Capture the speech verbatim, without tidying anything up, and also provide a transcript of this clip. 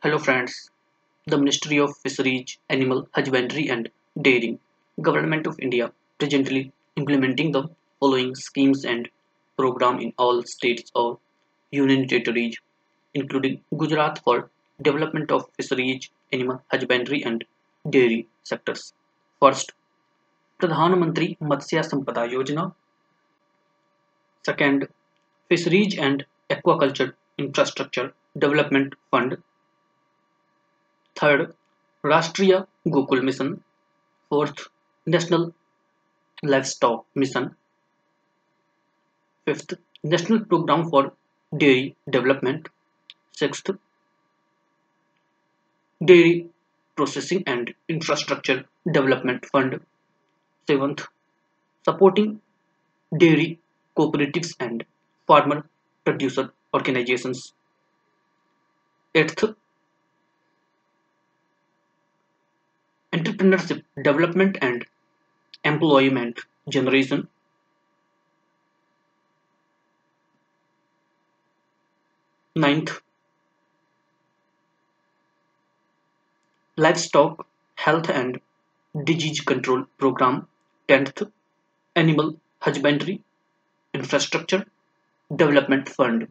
Hello friends, the Ministry of Fisheries, Animal, Husbandry and Dairy, Government of India presently implementing the following schemes and programs in all states of union territories, including Gujarat for development of fisheries, animal, husbandry and dairy sectors. First, Pradhan Mantri Matsya Sampada Yojana. Second, Fisheries and Aquaculture Infrastructure Development Fund. Third, Rashtriya Gokul Mission. Fourth, National Livestock Mission. Fifth, National Programme for Dairy Development. Sixth, Dairy Processing and Infrastructure Development Fund. Seventh, Supporting Dairy Cooperatives and Farmer Producer Organizations. Eighth, Entrepreneurship Development and Employment Generation. Ninth, Livestock Health and Disease Control Program. Tenth, Animal Husbandry Infrastructure Development Fund.